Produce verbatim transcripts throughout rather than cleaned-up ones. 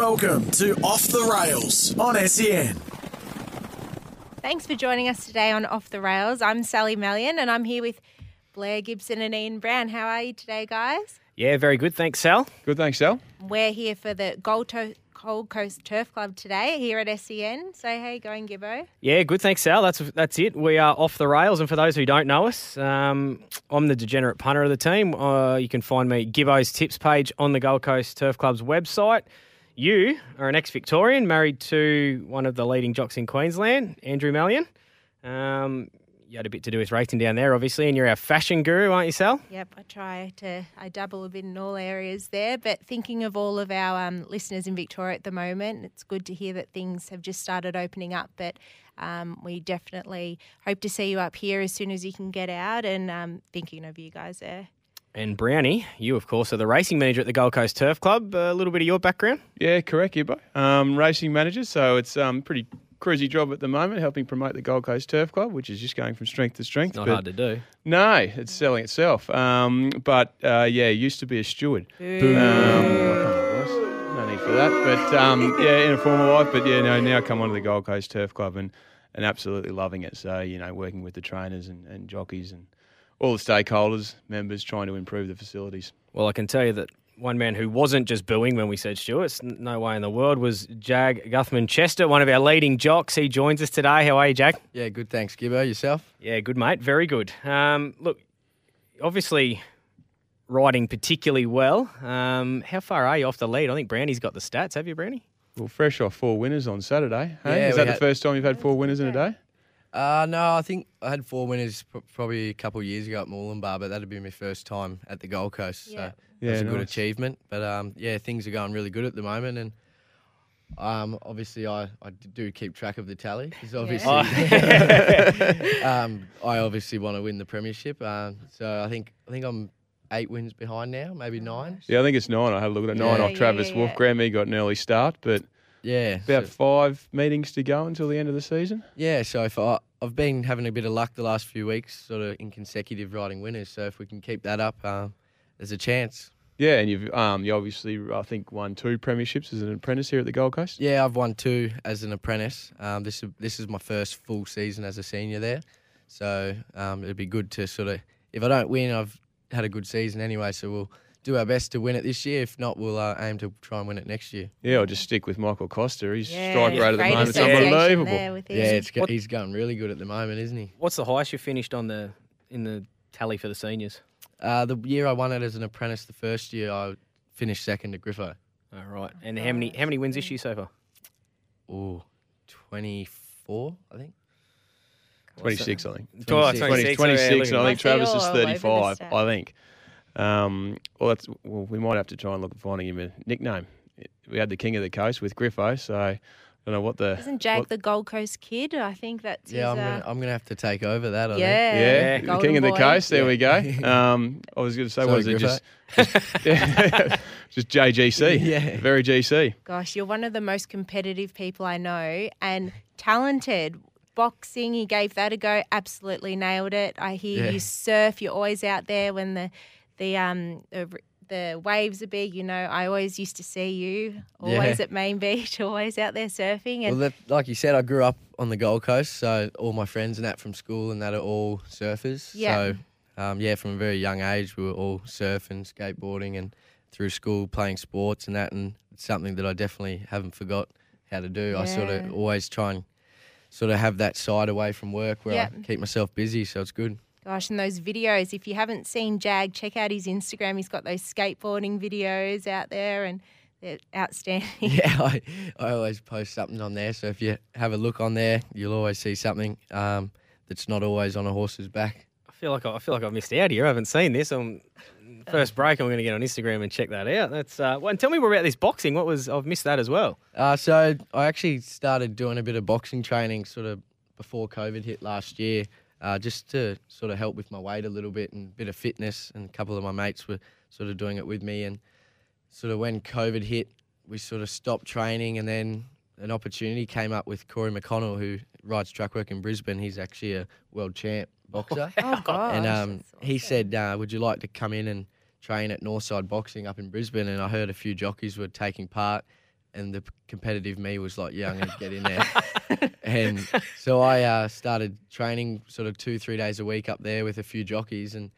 Welcome to Off The Rails on S E N. Thanks for joining us today on Off The Rails. I'm Sally Mallion and I'm here with Blair Gibson and Ian Brown. How are you today, guys? Yeah, very good. Thanks, Sal. Good, thanks, Sal. We're here for the Gold Coast Gold Coast Turf Club today here at S E N. So how are you going, Gibbo? Yeah, good. Thanks, Sal. That's that's it. We are Off The Rails. And for those who don't know us, um, I'm the degenerate punter of the team. Uh, you can find me Gibbo's Tips page on the Gold Coast Turf Club's website. You are an ex-Victorian married to one of the leading jocks in Queensland, Andrew Mallion. Um, you had a bit to do with racing down there, obviously, and you're our fashion guru, aren't you, Sal? Yep, I try to, I double a bit in all areas there, but thinking of all of our um, listeners in Victoria at the moment, it's good to hear that things have just started opening up, but um, we definitely hope to see you up here as soon as you can get out, and um, thinking of you guys there. And Brownie, you, of course, are the racing manager at the Gold Coast Turf Club. A little bit of your background? Yeah, correct, Gibbo. Um, racing manager, so it's um pretty... crazy job at the moment, helping promote the Gold Coast Turf Club, which is just going from strength to strength. It's not hard to do. No, it's selling itself. Um, but, uh, yeah, used to be a steward. Boo. Um, no need for that. But, um, yeah, in a former life. But, yeah, no, now come on to the Gold Coast Turf Club and, and absolutely loving it. So, you know, working with the trainers and, and jockeys and all the stakeholders, members, trying to improve the facilities. Well, I can tell you that one man who wasn't just booing when we said Stewart's, no way in the world, was Jag Guthmann-Chester, one of our leading jocks. He joins us today. How are you, Jag? Yeah, good, thanks, Gibbo. Yourself? Yeah, good, mate. Very good. Um, look, obviously riding particularly well. Um, how far are you off the lead? I think Brownie's got the stats. Have you, Brownie? Well, fresh off four winners on Saturday. Hey? Yeah, Is that had... the first time you've had four winners in a day? Uh, no, I think I had four winners pr- probably a couple of years ago at Moorland Bar, but that would be my first time at the Gold Coast. So yeah. Yeah, that's a nice. Good achievement. But, um, yeah, things are going really good at the moment. And um, obviously I, I do keep track of the tally. Obviously, yeah. um, I obviously want to win the premiership. Um, so I think I think I'm eight wins behind now, maybe nine. Yeah, I think it's nine. I had a look at it. Nine yeah, off yeah, Travis yeah, yeah. Wolf. Grammy got an early start, but... Yeah. About so five meetings to go until the end of the season? Yeah, so far I've been having a bit of luck the last few weeks, sort of in consecutive riding winners. So if we can keep that up, um, there's a chance. Yeah, and you've um, you obviously, I think, won two premierships as an apprentice here at the Gold Coast? Yeah, I've won two as an apprentice. Um, this, this is my first full season as a senior there. So um, it'd be good to sort of, if I don't win, I've had a good season anyway, so we'll... do our best to win it this year. If not, we'll uh, aim to try and win it next year. Yeah, I'll just stick with Michael Costa. He's yeah, strike rate at the moment. It's unbelievable. Yeah, it's go- he's going really good at the moment, isn't he? What's the highest you finished on the in the tally for the seniors? Uh, the year I won it as an apprentice, the first year I finished second to Griffo. All right. And how many how many wins this year so far? Ooh, twenty-four, I think. twenty-six, I think. twenty-six, twenty-six, twenty-six and I think Travis is thirty-five, I think. Um, well, that's, well, we might have to try and look at finding him a nickname. We had the King of the Coast with Griffo, so I don't know what the... Isn't Jack what, the Gold Coast Kid? I think that's yeah, his... Yeah, uh, I'm going to have to take over that, I yeah, think. Yeah, yeah. The King boy. Of the Coast, there yeah. we go. Um, I was going to say, Sorry, what is it, just, just, yeah, just J G C, yeah. Very G C. Gosh, you're one of the most competitive people I know and talented. Boxing, he gave that a go, absolutely nailed it. I hear yeah. you surf, you're always out there when the... The um the, the waves are big, you know. I always used to see you, always yeah. at Main Beach, always out there surfing. And well, that, like you said, I grew up on the Gold Coast, so all my friends and that from school and that are all surfers. Yeah. So, um, yeah, from a very young age, we were all surfing, skateboarding, and through school playing sports and that, and it's something that I definitely haven't forgot how to do. Yeah. I sort of always try and sort of have that side away from work where yeah. I keep myself busy, so it's good. Gosh, and those videos, if you haven't seen Jag, check out his Instagram. He's got those skateboarding videos out there and they're outstanding. Yeah, I, I always post something on there. So if you have a look on there, you'll always see something um, that's not always on a horse's back. I feel like I, I feel like I've missed out here. I haven't seen this. I'm, first break, I'm going to get on Instagram and check that out. That's uh, well, and tell me more about this boxing. What was I've missed that as well. Uh, so I actually started doing a bit of boxing training sort of before COVID hit last year. Uh, just to sort of help with my weight a little bit and a bit of fitness, and a couple of my mates were sort of doing it with me, and sort of when COVID hit, we sort of stopped training, and then an opportunity came up with Corey McConnell, who rides track work in Brisbane. He's actually a world champ boxer. Oh, gosh. And um, awesome. He said, uh, would you like to come in and train at Northside Boxing up in Brisbane? And I heard a few jockeys were taking part, and the competitive me was like, yeah, I'm going to get in there. And so I uh, started training sort of two, three days a week up there with a few jockeys. And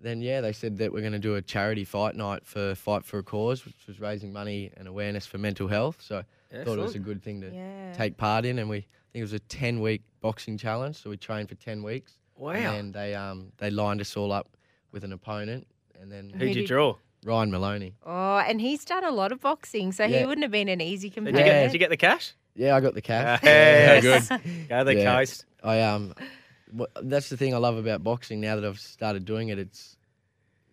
then, yeah, they said that we're going to do a charity fight night for Fight for a Cause, which was raising money and awareness for mental health. So I yeah, thought it was a good thing to yeah. take part in. And we, I think it was a ten-week boxing challenge. So we trained for ten weeks. Wow. And they, um, they lined us all up with an opponent. And then Who'd you did- draw? Ryan Maloney. Oh, and he's done a lot of boxing, so yeah. he wouldn't have been an easy competitor. Did you get, did you get the cash? Yeah, I got the cash. Uh, yeah, yes. Good. Go the yeah. coast. I um, well, that's the thing I love about boxing. Now that I've started doing it, it's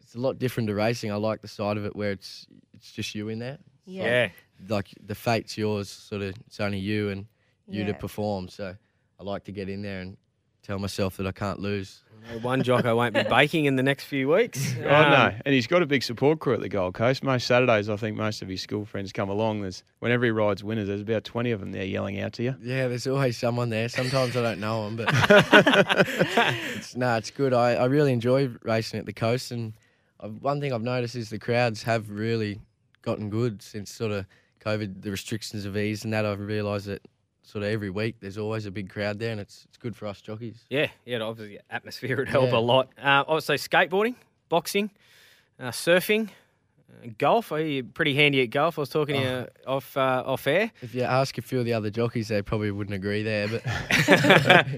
it's a lot different to racing. I like the side of it where it's it's just you in there. Yeah. yeah. Like the fate's yours, sort of. It's only you and you yeah. to perform. So I like to get in there and tell myself that I can't lose. One jockey won't be baking in the next few weeks. Um, oh, no. And he's got a big support crew at the Gold Coast. Most Saturdays, I think most of his school friends come along. There's Whenever he rides winners, there's about twenty of them there yelling out to you. Yeah, there's always someone there. Sometimes I don't know them, but it's, no, it's good. I, I really enjoy racing at the coast. And I've, one thing I've noticed is the crowds have really gotten good since sort of COVID, the restrictions have eased and that. I've realised that sort of every week there's always a big crowd there, and it's it's good for us jockeys. Yeah, yeah, obviously the atmosphere would help yeah. a lot. Uh, also skateboarding, boxing, uh, surfing, uh, golf. Are you pretty handy at golf? I was talking oh. to you off, uh, off air. If you ask a few of the other jockeys, they probably wouldn't agree there. But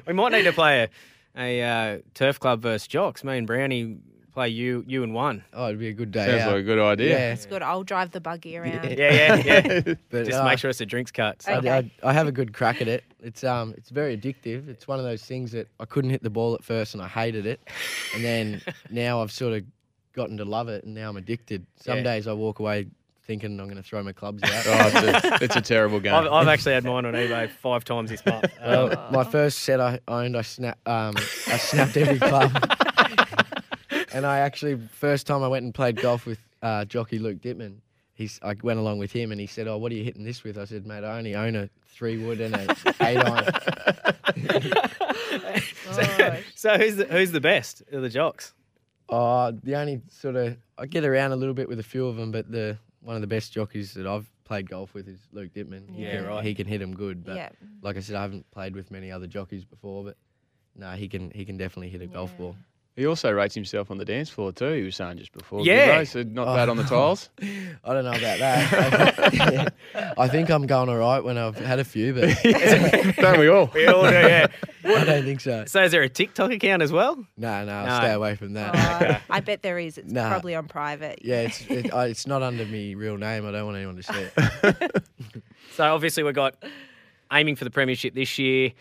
we might need to play a, a uh, turf club versus jocks. Me and Brownie play you you and one. Oh, it'd be a good day. Sounds out. like a good idea. Yeah, it's good. I'll drive the buggy around. Yeah, yeah, yeah. But, just uh, make sure it's a drinks cart. So. Okay. I, I, I have a good crack at it. It's um, it's very addictive. It's one of those things that I couldn't hit the ball at first and I hated it. And then now I've sort of gotten to love it and now I'm addicted. Some yeah. days I walk away thinking I'm going to throw my clubs out. Oh, it's, a, it's a terrible game. I've, I've actually had mine on eBay five times this month. Well, oh. my first set I owned, I, snap, um, I snapped every club. And I actually, first time I went and played golf with uh, jockey Luke Dittman, he's, I went along with him and he said, oh, what are you hitting this with? I said, mate, I only own a three wood and a eight iron. so, so who's the, who's the best of the jocks? Uh, the only sort of, I get around a little bit with a few of them, but the one of the best jockeys that I've played golf with is Luke Dittman. Yeah, yeah right. He can hit them good. But yeah. like I said, I haven't played with many other jockeys before, but no, he can, he can definitely hit a yeah. golf ball. He also rates himself on the dance floor too, he was saying just before. Yeah. Griffo, so not oh, bad on the tiles. I don't know about that. I think I'm going all right when I've had a few, but... Don't we all? We all do, yeah. I don't think so. So is there a TikTok account as well? No, no, I'll no. stay away from that. Oh, okay. I bet there is. It's nah. probably on private. Yeah, it's, it, I, it's not under my real name. I don't want anyone to see it. So obviously we've got aiming for the premiership this year.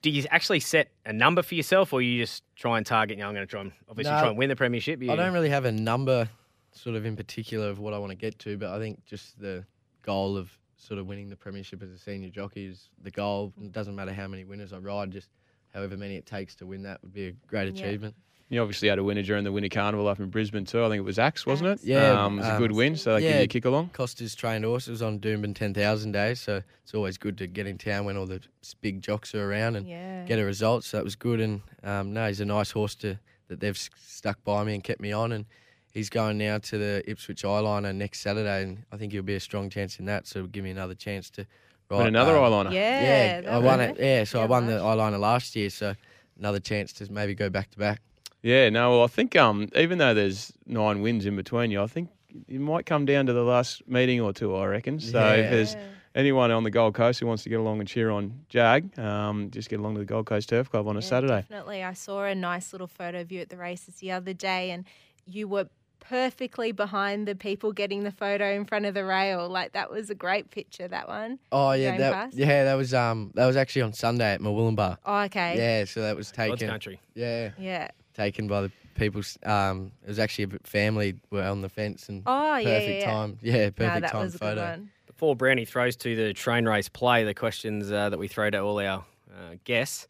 Do you actually set a number for yourself or you just try and target, you know, I'm going to try and obviously no, try and win the premiership? You... I don't really have a number sort of in particular of what I want to get to, but I think just the goal of sort of winning the premiership as a senior jockey is the goal. It doesn't matter how many winners I ride, just however many it takes to win that would be a great achievement. Yeah. You obviously had a winner during the Winter Carnival up in Brisbane too. I think it was Axe, wasn't it? Yeah. Um, it was um, a good win, so that yeah, gave you a kick along. Costa's trained horse. It was on Doomben ten thousand days, so it's always good to get in town when all the big jocks are around and yeah. get a result. So that was good. And, um, no, he's a nice horse to, that they've stuck by me and kept me on. And he's going now to the Ipswich Eyeliner next Saturday, and I think he'll be a strong chance in that, so it'll give me another chance to ride. Win another um, eyeliner? Yeah. Yeah, I won it. Yeah, so yeah, I won much. the eyeliner last year, so another chance to maybe go back-to-back. Yeah, no, well, I think um, even though there's nine wins in between you, I think it might come down to the last meeting or two, I reckon. So yeah. if there's anyone on the Gold Coast who wants to get along and cheer on Jag, um, just get along to the Gold Coast Turf Club on yeah, a Saturday. Definitely. I saw a nice little photo of you at the races the other day and you were perfectly behind the people getting the photo in front of the rail. Like, that was a great picture, that one. Oh, yeah. That, yeah, that was um, that was actually on Sunday at Murwillumbah. Oh, okay. Yeah, so that was taken. God's country. Yeah. Yeah. Taken by the people's, um, it was actually a family were on the fence and oh, perfect yeah, yeah. time. Yeah, perfect no, that time was a photo. Good one. Before Brownie throws to the train race play, the questions uh, that we throw to all our uh, guests.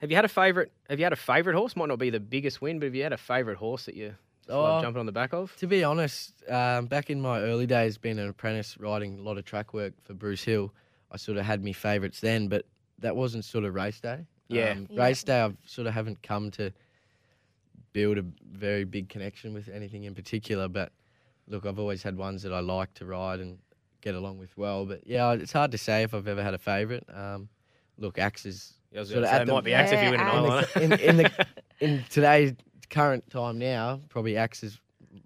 Have you had a favourite? Have you had a favourite horse? Might not be the biggest win, but have you had a favourite horse that you oh, love jumping on the back of? To be honest, um, back in my early days, being an apprentice, riding a lot of track work for Bruce Hill, I sort of had me favourites then, but that wasn't sort of race day. Yeah, um, yeah. race day. I sort of haven't come to build a very big connection with anything in particular, but look, I've always had ones that I like to ride and get along with well. But, yeah, it's hard to say if I've ever had a favourite. Um, look, Axe is... Yeah, I was sort of say, it the, might be Axe yeah, if you win an island. In, in, the, in today's current time now, probably Axe is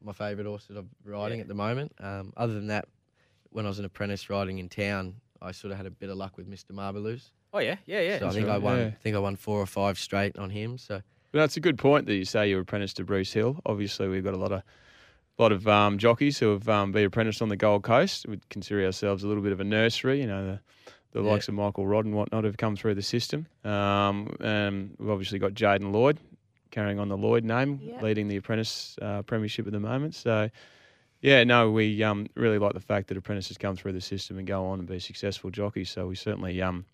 my favourite horse that I'm riding yeah. at the moment. Um, other than that, when I was an apprentice riding in town, I sort of had a bit of luck with Mr Marbleuse. Oh, yeah, yeah, yeah. So I think, right. I, won, yeah. I think I won four or five straight on him. So well, that's a good point that you say you're apprenticed to Bruce Hill. Obviously, we've got a lot of... A lot of um, jockeys who have um, been apprenticed on the Gold Coast. We consider ourselves a little bit of a nursery. You know, the, the yeah. likes of Michael Rodd and whatnot have come through the system. Um, and we've obviously got Jaden Lloyd, carrying on the Lloyd name, yeah. leading the apprentice uh, premiership at the moment. So, yeah, no, we um, really like the fact that apprentices come through the system and go on and be successful jockeys. So we certainly um,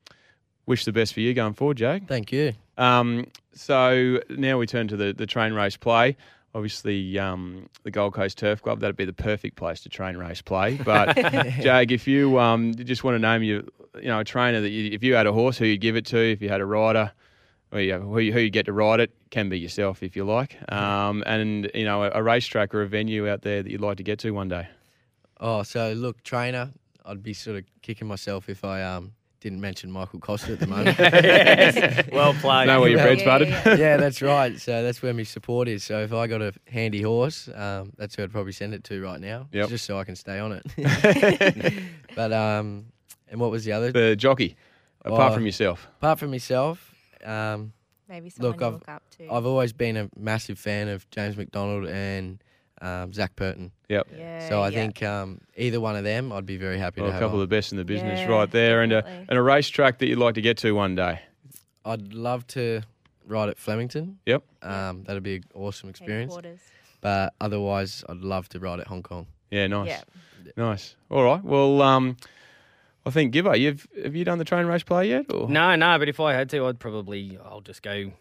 wish the best for you going forward, Jag. Thank you. Um, so now we turn to the, the train race play. Obviously, um, the Gold Coast Turf Club, that'd be the perfect place to train race play. But, Jag, if you um, just want to name your, you know, a trainer that you, if you had a horse, who you'd give it to, if you had a rider, or you, who you get to ride it, can be yourself if you like. Um, and, you know, a, a racetrack or a venue out there that you'd like to get to one day. Oh, so look, trainer, I'd be sort of kicking myself if I um, didn't mention Michael Costa at the moment. Yes. Well played. Know where your bread's buttered. Yeah, yeah, yeah. Yeah, that's right. So that's where my support is. So if I got a handy horse, um, that's who I'd probably send it to right now, yep. just so I can stay on it. But um, and what was the other? The jockey, apart oh, from yourself. Apart from myself. Um, Maybe someone look, to I've, look up to. I've always been a massive fan of James McDonald and um, Zach Purton. Yep. Yeah, so I yeah. think um, either one of them, I'd be very happy well, to have. A couple on. Of the best in the business yeah, right there. Definitely. And a and a racetrack that you'd like to get to one day. I'd love to ride at Flemington. Yep. Um, that'd be an awesome experience. But otherwise, I'd love to ride at Hong Kong. Yeah, nice. Yep. Nice. All right. Well, um, I think, Gibbo, you've have you done the train race play yet? Or? No, no. But if I had to, I'd probably, I'll just go...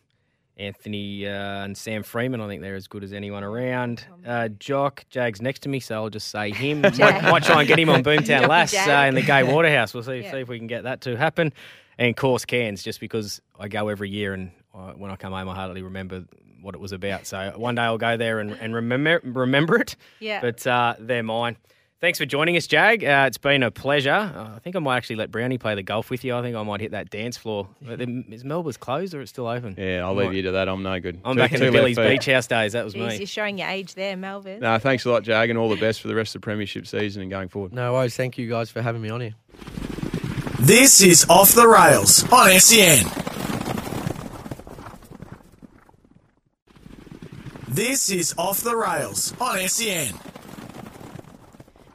Anthony uh, and Sam Freeman, I think they're as good as anyone around. Uh, Jock, Jag's next to me, so I'll just say him. might, might try and get him on Boomtown Lass uh, in the Gay Waterhouse. We'll see, yeah. see if we can get that to happen. And, of course, Cairns, just because I go every year and I, when I come home I hardly remember what it was about. So one day I'll go there and, and remember, remember it. Yeah. But uh, they're mine. Thanks for joining us, Jag. Uh, it's been a pleasure. Uh, I think I might actually let Brownie play the golf with you. I think I might hit that dance floor. Is Melbourne's closed or it's still open? Yeah, I'll leave you to that. I'm no good. I'm two, back in the Billy's Beach House days. That was Jeez, me. You're showing your age there, Melbourne. No, thanks a lot, Jag, and all the best for the rest of the premiership season and going forward. No worries. Thank you guys for having me on here. This is Off The Rails on S E N. This is Off The Rails on S E N.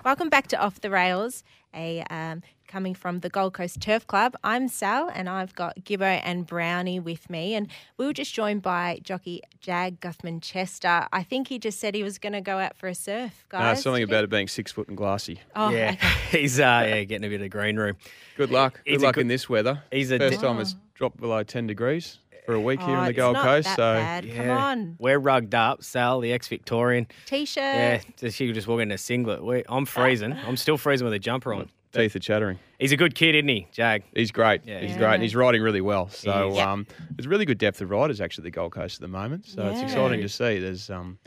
Welcome back to Off The Rails, a um, coming from the Gold Coast Turf Club. I'm Sal and I've got Gibbo and Brownie with me, and we were just joined by jockey Jag Guthmann-Chester. I think he just said he was going to go out for a surf, guys. No, something about it being six foot and glassy. Oh, yeah, okay. He's uh, yeah, getting a bit of green room. Good luck. He's good luck good, in this weather. He's a First d- time oh. it's dropped below ten degrees for a week oh, here on the Gold Coast. That so bad. Yeah. Come on. We're rugged up, Sal, the ex-Victorian. T-shirt. Yeah, she could just walk in a singlet. We're, I'm freezing. I'm still freezing with a jumper on. Teeth are chattering. He's a good kid, isn't he, Jag? He's great. Yeah. He's yeah. great, and he's riding really well. So yeah. um, there's really good depth of riders, actually, the Gold Coast at the moment. So yeah. it's exciting to see. There's um,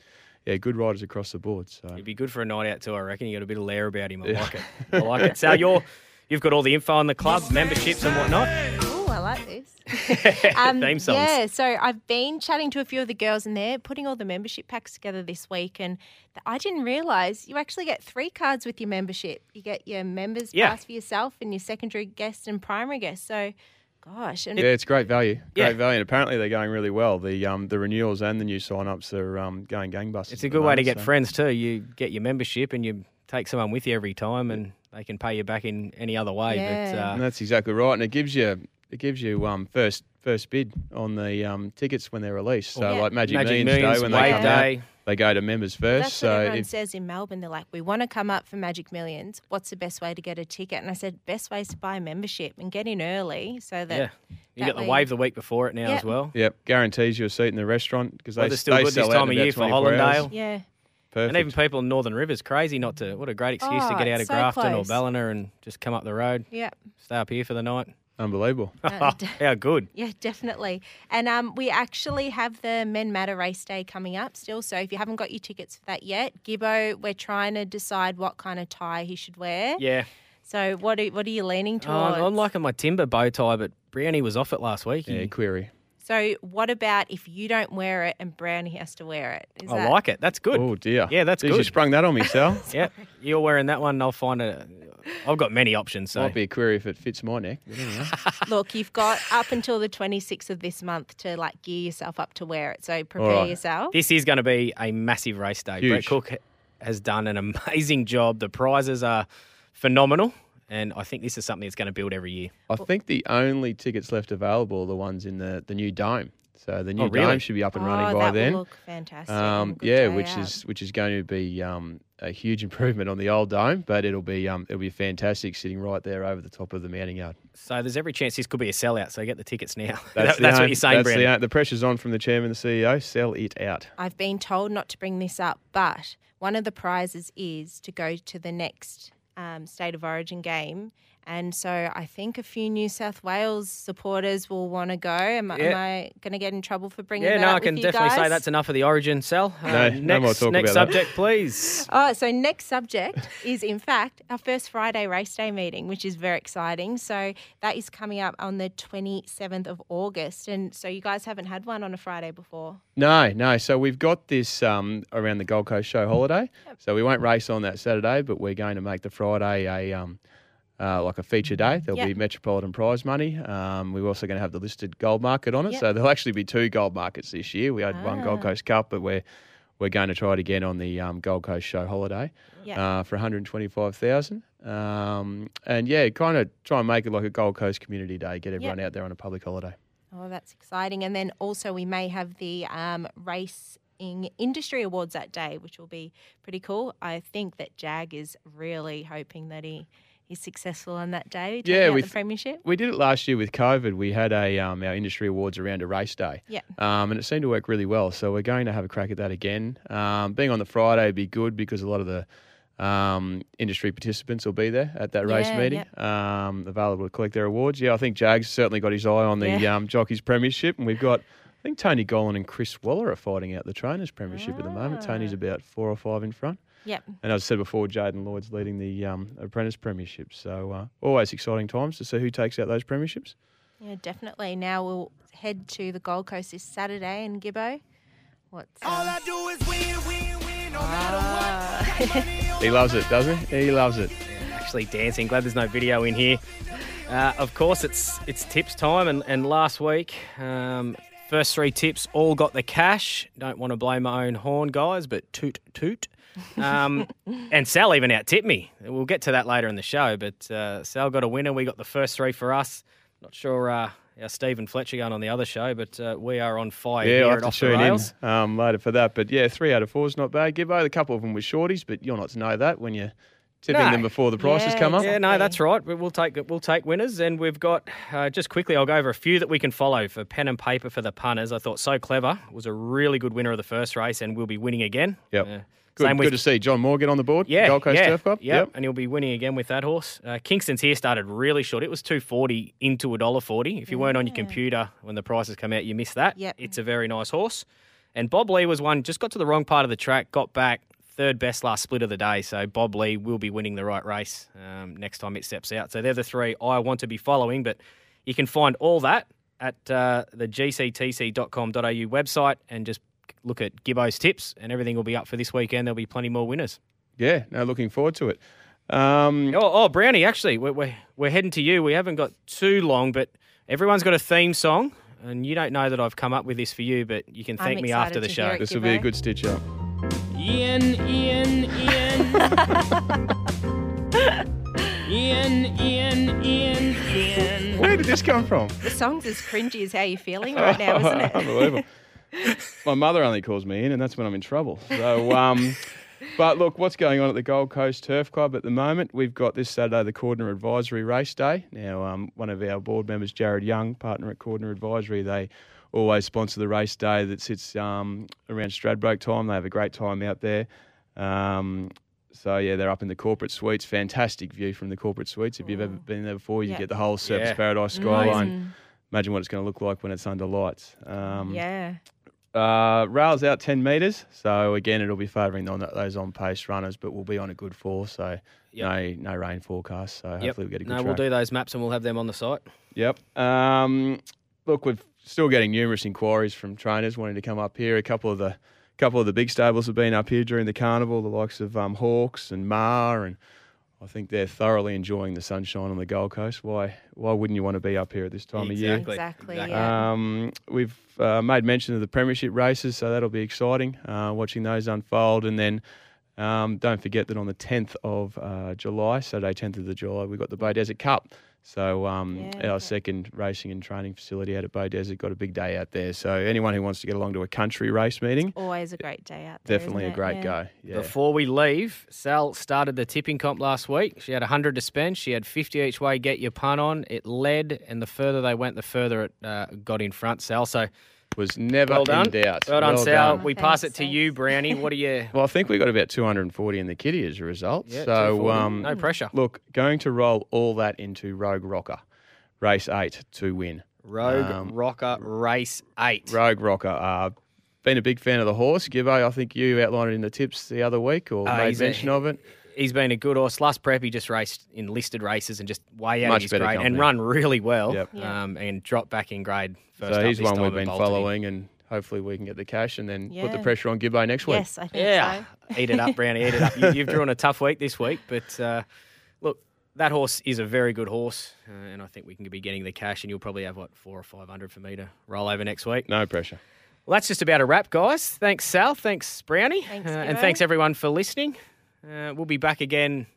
yeah, good riders across the board. So he'd be good for a night out too, I reckon. You got a bit of lair about him. I yeah. like it. I like it. Sal, you're, you've got all the info on the club, memberships and whatnot. I like this. Um, Theme songs. Yeah, so I've been chatting to a few of the girls and they're putting all the membership packs together this week, and I didn't realise you actually get three cards with your membership. You get your members yeah. pass for yourself and your secondary guest and primary guest. So, gosh. And yeah, it's great value. Great yeah. value. And apparently they're going really well. The um, the renewals and the new sign-ups are um, going gangbusters. It's a good way to get so. friends too. You get your membership and you take someone with you every time and they can pay you back in any other way. Yeah. But, uh, and that's exactly right. And it gives you... It gives you um, first first bid on the um, tickets when they're released. So yeah. like Magic, Magic Millions, Millions Day, when they come day. Out, they go to members first. That's so what everyone if, says in Melbourne. They're like, we want to come up for Magic Millions. What's the best way to get a ticket? And I said, best way is to buy a membership and get in early so that... Yeah. You that get the wave the week before it now yep. as well. Yep. Guarantees you a seat in the restaurant because they, well, they're still they good sell this time of year for Hollindale. Yeah. Perfect. And even people in Northern Rivers, crazy not to... What a great excuse oh, to get out of so Grafton close. Or Ballina and just come up the road. Yep. Stay up here for the night. Unbelievable. Uh, de- How good. Yeah, definitely. And um, we actually have the Men Matter race day coming up still. So if you haven't got your tickets for that yet, Gibbo, we're trying to decide what kind of tie he should wear. Yeah. So what are, what are you leaning towards? Uh, I'm liking my timber bow tie, but Brownie was off it last week. Yeah, query. So what about if you don't wear it and Brownie has to wear it? Is I that... like it. That's good. Oh, dear. Yeah, that's Dude, good. You sprung that on me, Sal. Yeah, you're wearing that one and I'll find it. I've got many options. So. Might be a query if it fits my neck. Look, you've got up until the twenty-sixth of this month to like gear yourself up to wear it. So prepare right. yourself. This is going to be a massive race day. Huge. Brett Cook has done an amazing job. The prizes are phenomenal. And I think this is something that's going to build every year. I think the only tickets left available are the ones in the, the new dome. So the new oh, really? dome should be up and oh, running by that then. Will look fantastic. Um, yeah, which out. is which is going to be um, a huge improvement on the old dome, but it'll be um, it'll be fantastic sitting right there over the top of the mounting yard. So there's every chance this could be a sellout. So get the tickets now. That's, that, that's own, what you're saying, Brandon. The, the pressure's on from the chairman, the C E O. Sell it out. I've been told not to bring this up, but one of the prizes is to go to the next. Um, State of Origin game, and so I think a few New South Wales supporters will want to go. Am, yeah. am I going to get in trouble for bringing yeah, that no, up with you guys? Yeah, no, I can definitely say that's enough of the Origin, Sal. Uh, no, next, no more talk next about subject, that. please. Oh, so next subject is, in fact, our first Friday race day meeting, which is very exciting. So that is coming up on the twenty-seventh of August, and so you guys haven't had one on a Friday before? No, no. So we've got this um, around the Gold Coast show holiday, yep. so we won't race on that Saturday, but we're going to make the Friday a... Um, Uh, like a feature day. There'll yep. be Metropolitan prize money. Um, we're also going to have the listed gold market on it. Yep. So there'll actually be two gold markets this year. We had ah. one Gold Coast Cup, but we're we're going to try it again on the um, Gold Coast show holiday yep. uh, for one hundred twenty-five thousand dollars. Um, and, yeah, kind of try and make it like a Gold Coast community day, get everyone yep. out there on a public holiday. Oh, that's exciting. And then also we may have the um, race industry awards that day, which will be pretty cool. I think that Jag is really hoping that he... He's successful on that day. Yeah, we the premiership. We did it last year with COVID. We had a um, our industry awards around a race day. Yeah, um, and it seemed to work really well. So we're going to have a crack at that again. Um, being on the Friday would be good because a lot of the um, industry participants will be there at that yeah, race meeting, yep. um, available to collect their awards. Yeah, I think Jag's certainly got his eye on the yeah. um, jockeys premiership, and we've got. I think Tony Golan and Chris Waller are fighting out the trainers' premiership ah. at the moment. Tony's about four or five in front. Yep. And as I said before, Jaden Lloyd's leading the um, apprentice premiership. So uh, always exciting times to see who takes out those premierships. Yeah, definitely. Now we'll head to the Gold Coast this Saturday in Gibbo. What's um... All I do is win, win, win, no ah. matter what. He loves it, doesn't he? He loves it. Yeah, actually dancing. Glad there's no video in here. Uh, of course, it's it's tips time. And, and last week... Um, First three tips, all got the cash. Don't want to blow my own horn, guys, but toot, toot. Um, and Sal even out-tipped me. We'll get to that later in the show, but uh, Sal got a winner. We got the first three for us. Not sure uh, our Stephen Fletcher going on the other show, but uh, we are on fire yeah, here I'll at Off The Rails. In um, later for that, but yeah, three out of four is not bad. Gibbo, a couple of them were shorties, but you'll not know that when you're tipping no. them before the prices yeah, come up. Yeah, no, that's right. We'll take we'll take winners, and we've got uh, just quickly. I'll go over a few that we can follow for pen and paper for the punters. I thought So Clever was a really good winner of the first race, and will be winning again. Yep, uh, good. Same good with, to see John Moore get on the board. Yeah, Gold Coast yeah, Turf Club. Yep, yep, and he'll be winning again with that horse. Uh, Kingston's here started really short. It was two forty into a dollar forty. If you yeah. weren't on your computer when the prices come out, you missed that. Yep. It's a very nice horse. And Bob Lee was one. Just got to the wrong part of the track, got back. Third best last split of the day, so Bob Lee will be winning the right race um, next time it steps out. So they're the three I want to be following, but you can find all that at uh, the g c t c dot com dot a u website and just look at Gibbo's tips and everything will be up for this weekend. There'll be plenty more winners. Yeah, no, looking forward to it. Um, oh, oh, Brownie, actually, we're, we're, we're heading to you. We haven't got too long, but everyone's got a theme song, and you don't know that I've come up with this for you, but you can thank I'm me after the show. This will be a good stitch up. Ian, Ian, Ian. Ian, Ian, Ian, Ian. Where did this come from? The song's as cringy as how you're feeling right now, isn't it? Unbelievable. My mother only calls me Ian, and that's when I'm in trouble. So, um, but look, what's going on at the Gold Coast Turf Club at the moment? We've got this Saturday the Cordner Advisory Race Day. Now, um, one of our board members, Jared Young, partner at Cordner Advisory, they always sponsor the race day that sits um, around Stradbroke time. They have a great time out there. Um, so, yeah, they're up in the corporate suites. Fantastic view from the corporate suites. If you've ever been there before, you yeah. get the whole Surfers yeah. Paradise skyline. Amazing. Imagine what it's going to look like when it's under lights. Um, yeah. Uh, rails out ten metres. So, again, it'll be favouring those on-pace runners, but we'll be on a good four. So yep. no no rain forecast. So hopefully yep. we'll get a good no, track. No, we'll do those maps and we'll have them on the site. Yep. Um, look, we're still getting numerous inquiries from trainers wanting to come up here. A couple of the couple of the big stables have been up here during the carnival, the likes of um, Hawks and Mar, and I think they're thoroughly enjoying the sunshine on the Gold Coast. Why why wouldn't you want to be up here at this time exactly. of year? Exactly. exactly. Um, we've uh, made mention of the premiership races, so that'll be exciting, uh, watching those unfold. And then um, don't forget that on the tenth of July, Saturday tenth of July, we've got the Bay Desert Cup. So um, yeah. our second racing and training facility out at Bay Desert got a big day out there. So anyone who wants to get along to a country race meeting. It's always a great day out there. Definitely a great yeah. go. Yeah. Before we leave, Sal started the tipping comp last week. She had one hundred to spend. She had fifty each way, get your pun on. It led, and the further they went, the further it uh, got in front, Sal. So was never well done. in doubt. Well done, well Sal. Done. We Thanks, pass it to you, Brownie. What are you... Well, I think we got about two hundred forty in the kitty as a result. Yeah, so um, no pressure. Look, going to roll all that into Rogue Rocker, race eight to win. Rogue um, Rocker, race eight. Rogue Rocker. Uh, been a big fan of the horse. Gibbo, I think you outlined it in the tips the other week or uh, made mention a, of it. He's been a good horse. Last prep, he just raced in listed races and just way out Much of his grade company. and run really well yep. um, and dropped back in grade. So he's one we've been following, and hopefully we can get the cash and then yeah. put the pressure on Gibbo next week. Yes, I think yeah. so. Eat it up, Brownie, eat it up. You, you've drawn a tough week this week, but uh, look, that horse is a very good horse, uh, and I think we can be getting the cash, and you'll probably have, what, four or five hundred for me to roll over next week. No pressure. Well, that's just about a wrap, guys. Thanks, Sal. Thanks, Brownie. Thanks, uh, and thanks, everyone, for listening. Uh, we'll be back again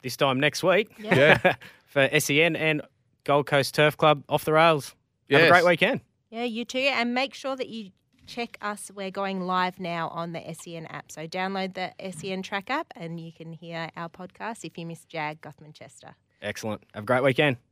this time next week yeah. yeah. for S E N and Gold Coast Turf Club Off The Rails. Yes. Have a great weekend. Yeah, you too. And make sure that you check us. We're going live now on the S E N app. So download the S E N Track app and you can hear our podcast if you miss Jag Guthmann-Chester. Excellent. Have a great weekend.